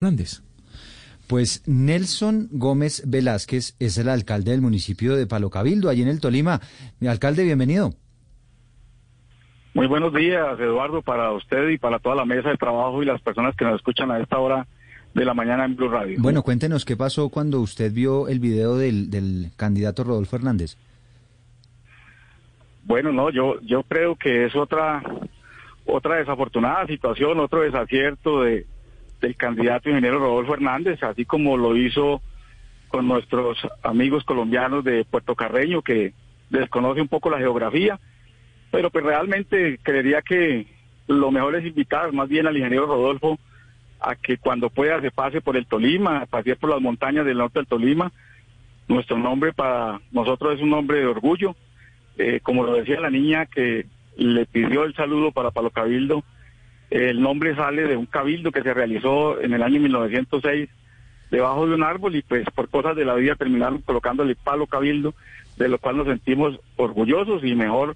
Hernández. Pues Nelson Gómez Velázquez es el alcalde del municipio de Palocabildo, allí en el Tolima. Mi alcalde, bienvenido. Muy buenos días, Eduardo, para usted y para toda la mesa de trabajo y las personas que nos escuchan a esta hora de la mañana en Blue Radio. Bueno, cuéntenos qué pasó cuando usted vio el video del candidato Rodolfo Hernández. Bueno, no, yo creo que es otra desafortunada situación, otro desacierto del candidato ingeniero Rodolfo Hernández, así como lo hizo con nuestros amigos colombianos de Puerto Carreño, que desconoce un poco la geografía, pero pues realmente creería que lo mejor es invitar más bien al ingeniero Rodolfo a que cuando pueda se pase por el Tolima, pase por las montañas del norte del Tolima. Nuestro nombre para nosotros es un nombre de orgullo, como lo decía la niña que le pidió el saludo para Palocabildo. El nombre sale de un cabildo que se realizó en el año 1906 debajo de un árbol y pues por cosas de la vida terminaron colocándole Palocabildo, de lo cual nos sentimos orgullosos y mejor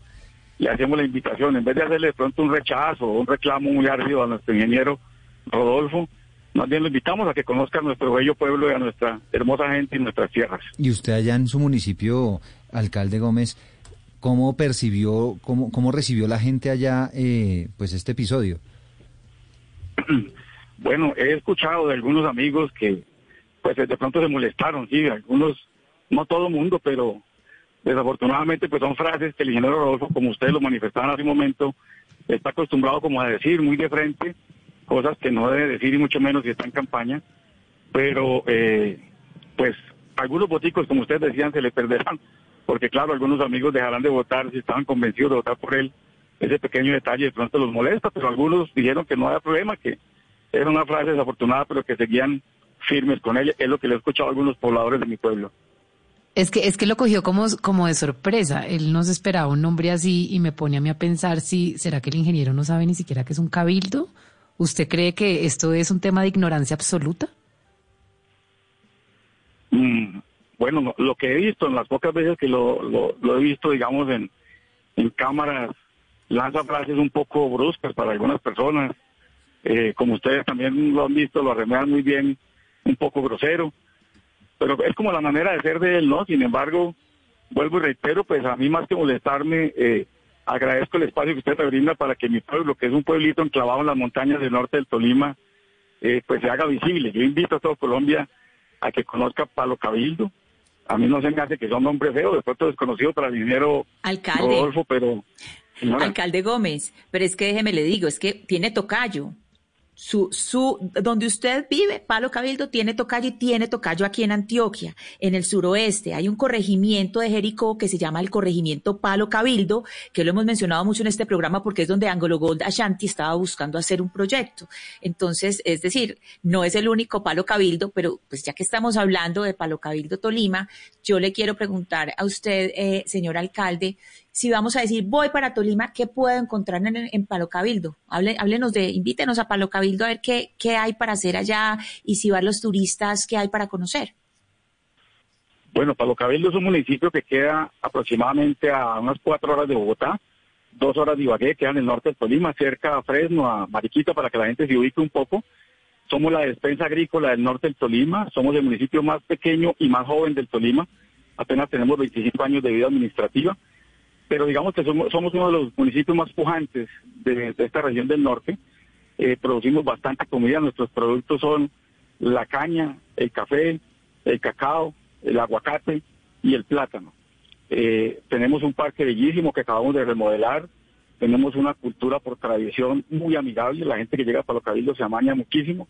le hacemos la invitación. En vez de hacerle de pronto un rechazo o un reclamo muy ácido a nuestro ingeniero Rodolfo, más bien lo invitamos a que conozca a nuestro bello pueblo y a nuestra hermosa gente y nuestras tierras. Y usted allá en su municipio, alcalde Gómez, ¿cómo percibió, cómo recibió la gente allá pues este episodio? Bueno, he escuchado de algunos amigos que pues de pronto se molestaron, sí, algunos, no todo el mundo, pero desafortunadamente pues son frases que el ingeniero Rodolfo, como ustedes lo manifestaban hace un momento, está acostumbrado como a decir muy de frente, cosas que no debe decir y mucho menos si está en campaña, pero pues algunos boticos, como ustedes decían, se le perderán, porque claro, algunos amigos dejarán de votar si estaban convencidos de votar por él. Ese pequeño detalle de pronto los molesta, pero algunos dijeron que no había problema, que era una frase desafortunada, pero que seguían firmes con ella. Es lo que le he escuchado a algunos pobladores de mi pueblo. Es que lo cogió como de sorpresa. Él no se esperaba un nombre así y me pone a mí a pensar si, ¿será que el ingeniero no sabe ni siquiera que es un cabildo? ¿Usted cree que esto es un tema de ignorancia absoluta? Bueno, lo que he visto, en las pocas veces que lo he visto, digamos, en cámaras, lanza frases un poco bruscas para algunas personas, como ustedes también lo han visto, lo arremedan muy bien, un poco grosero, pero es como la manera de ser de él, ¿no? Sin embargo, vuelvo y reitero, pues a mí más que molestarme, agradezco el espacio que usted me brinda para que mi pueblo, que es un pueblito enclavado en las montañas del norte del Tolima, pues se haga visible. Yo invito a todo Colombia a que conozca Palocabildo. A mí no se me hace que sea un nombre feo, de pronto desconocido para el ingeniero Rodolfo, pero... Señora. Alcalde Gómez, pero es que déjeme le digo, es que tiene tocayo. Donde usted vive, Palocabildo, tiene tocayo y tiene tocayo aquí en Antioquia, en el suroeste. Hay un corregimiento de Jericó que se llama el corregimiento Palocabildo, que lo hemos mencionado mucho en este programa porque es donde Anglo Gold Ashanti estaba buscando hacer un proyecto. Entonces, es decir, no es el único Palocabildo, pero pues ya que estamos hablando de Palocabildo Tolima, yo le quiero preguntar a usted, señor alcalde, si vamos a decir, voy para Tolima, ¿qué puedo encontrar en Palocabildo? Háblenos invítenos a Palocabildo a ver qué hay para hacer allá y si van los turistas, ¿qué hay para conocer? Bueno, Palocabildo es un municipio que queda aproximadamente a unas 4 horas de Bogotá, 2 horas de Ibagué, queda en el norte de Tolima, cerca a Fresno, a Mariquita, para que la gente se ubique un poco. Somos la despensa agrícola del norte del Tolima, somos el municipio más pequeño y más joven del Tolima, apenas tenemos 25 años de vida administrativa, pero digamos que somos uno de los municipios más pujantes de esta región del norte. Producimos bastante comida, nuestros productos son la caña, el café, el cacao, el aguacate y el plátano. Tenemos un parque bellísimo que acabamos de remodelar, tenemos una cultura por tradición muy amigable, la gente que llega a Palocabildo se amaña muchísimo,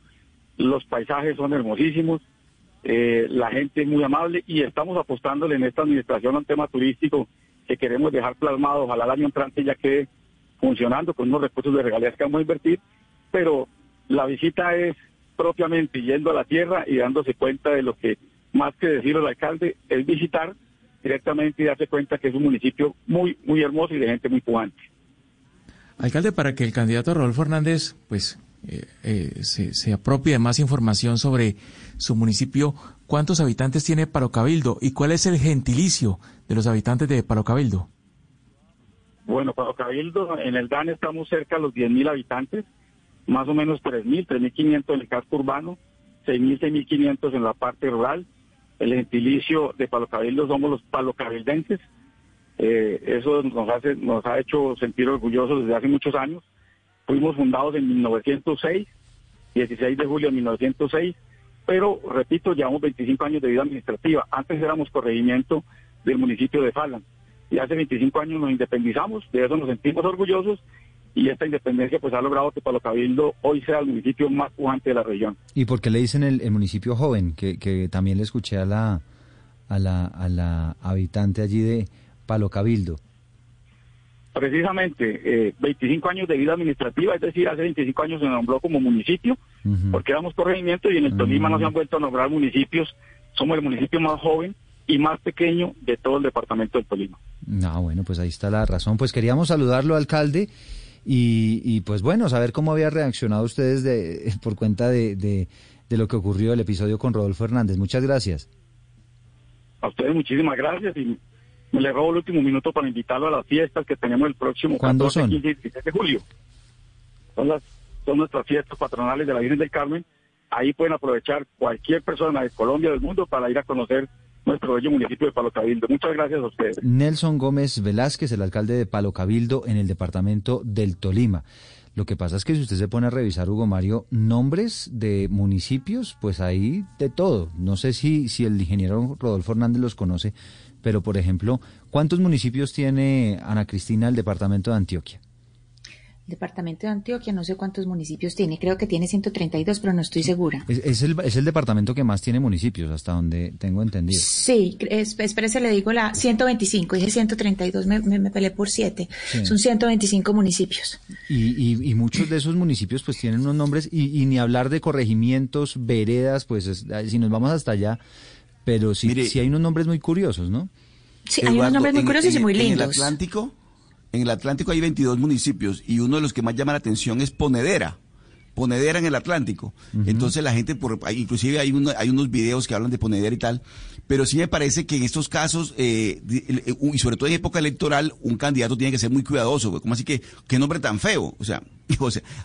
los paisajes son hermosísimos, la gente es muy amable y estamos apostándole en esta administración a un tema turístico que queremos dejar plasmado, ojalá el año entrante ya quede funcionando con unos recursos de regalías que vamos a invertir, pero la visita es propiamente yendo a la tierra y dándose cuenta de lo que, más que decir al alcalde, es visitar directamente y darse cuenta que es un municipio muy, muy hermoso y de gente muy pujante. Alcalde, para que el candidato Rodolfo Hernández pues se apropie de más información sobre su municipio, ¿cuántos habitantes tiene Palocabildo y cuál es el gentilicio de los habitantes de Palocabildo? Bueno, Palocabildo, en el Dane estamos cerca de los 10.000 habitantes, más o menos 3.000, 3.500 en el casco urbano, 6.000, 6.500 en la parte rural. El gentilicio de Palocabildo somos los palocabildenses. Eso nos ha hecho sentir orgullosos desde hace muchos años. Fuimos fundados en 1906, 16 de julio de 1906, pero, repito, llevamos 25 años de vida administrativa. Antes éramos corregimiento del municipio de Falan, y hace 25 años nos independizamos, de eso nos sentimos orgullosos, y esta independencia pues ha logrado que Palocabildo hoy sea el municipio más pujante de la región. ¿Y por qué le dicen el municipio joven? Que también le escuché a la habitante allí de Palocabildo. Precisamente, 25 años de vida administrativa, es decir, hace 25 años se nombró como municipio, porque éramos corregimiento, y en el Tolima no se han vuelto a nombrar municipios. Somos el municipio más joven y más pequeño de todo el departamento del Tolima. No, bueno, pues ahí está la razón. Pues queríamos saludarlo, alcalde, y pues bueno, saber cómo había reaccionado ustedes por cuenta de lo que ocurrió el episodio con Rodolfo Hernández. Muchas gracias. A ustedes muchísimas gracias, y me le robo el último minuto para invitarlo a las fiestas que tenemos el próximo 14, 15 y 16 de julio. Son nuestras fiestas patronales de la Virgen del Carmen. Ahí pueden aprovechar cualquier persona de Colombia, del mundo, para ir a conocer nuestro bello municipio de Palocabildo. Muchas gracias a ustedes. Nelson Gómez Velázquez, el alcalde de Palocabildo en el departamento del Tolima. Lo que pasa es que si usted se pone a revisar, Hugo Mario, nombres de municipios, pues ahí de todo. No sé si el ingeniero Rodolfo Hernández los conoce, pero por ejemplo, ¿cuántos municipios tiene, Ana Cristina, el departamento de Antioquia? El departamento de Antioquia, no sé cuántos municipios tiene, creo que tiene 132, pero no estoy segura. Es el departamento que más tiene municipios, hasta donde tengo entendido. Sí, espérese, le digo la 125, dije 132, me peleé por 7, sí. Son 125 municipios. Y muchos de esos municipios pues tienen unos nombres, y ni hablar de corregimientos, veredas, pues si nos vamos hasta allá. Pero sí hay unos nombres muy curiosos, ¿no? Sí, Eduardo, hay unos nombres muy curiosos y muy lindos. En el Atlántico hay 22 municipios, y uno de los que más llama la atención es Ponedera en el Atlántico. Entonces la gente, inclusive hay unos videos que hablan de Ponedera y tal, pero sí me parece que en estos casos, y sobre todo en época electoral, un candidato tiene que ser muy cuidadoso. ¿Cómo así que qué nombre tan feo? O sea,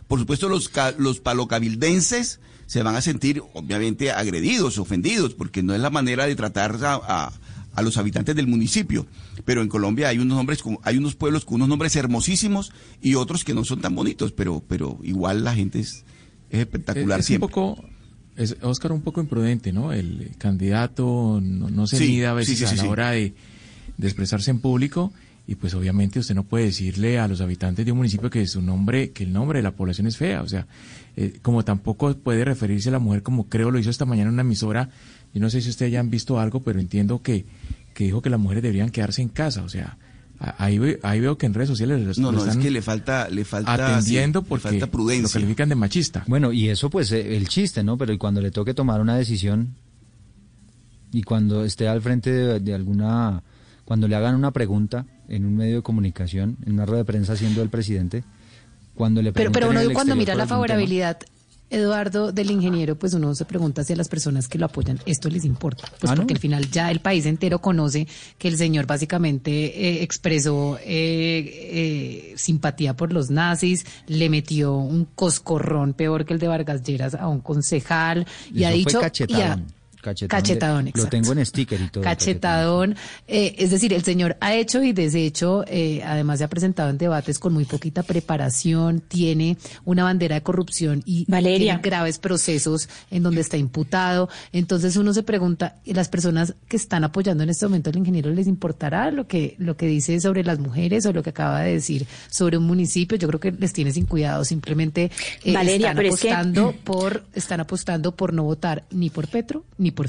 por supuesto los palocabildenses se van a sentir obviamente agredidos, ofendidos, porque no es la manera de tratar a los habitantes del municipio, pero en Colombia hay unos pueblos con unos nombres hermosísimos y otros que no son tan bonitos, pero igual la gente es espectacular. Es siempre un poco imprudente, ¿no? El candidato no se mida a veces a la hora de expresarse en público, y pues obviamente usted no puede decirle a los habitantes de un municipio que el nombre de la población es fea, o sea, como tampoco puede referirse a la mujer, como creo lo hizo esta mañana en una emisora. Yo no sé si ustedes ya han visto algo, pero entiendo que dijo que las mujeres deberían quedarse en casa. O sea, ahí veo que en redes sociales están, es que le falta atendiendo, porque le falta prudencia. Lo califican de machista. Bueno, y eso pues el chiste, ¿no? Pero y cuando le toque tomar una decisión, y cuando esté al frente de alguna, cuando le hagan una pregunta en un medio de comunicación, en una rueda de prensa siendo el presidente, cuando le pregunten. Pero uno cuando mira la favorabilidad, Eduardo, del ingeniero, pues uno se pregunta si a las personas que lo apoyan esto les importa, pues porque al final ya el país entero conoce que el señor básicamente expresó simpatía por los nazis, le metió un coscorrón peor que el de Vargas Lleras a un concejal, y ha dicho... Cachetadón, exacto. Lo tengo en sticker y todo. Cachetadón, es decir, el señor ha hecho y deshecho, además se ha presentado en debates con muy poquita preparación, tiene una bandera de corrupción y tiene graves procesos en donde está imputado. Entonces uno se pregunta, ¿las personas que están apoyando en este momento al ingeniero les importará lo que dice sobre las mujeres o lo que acaba de decir sobre un municipio? Yo creo que les tiene sin cuidado, simplemente están apostando por no votar ni por Petro ni por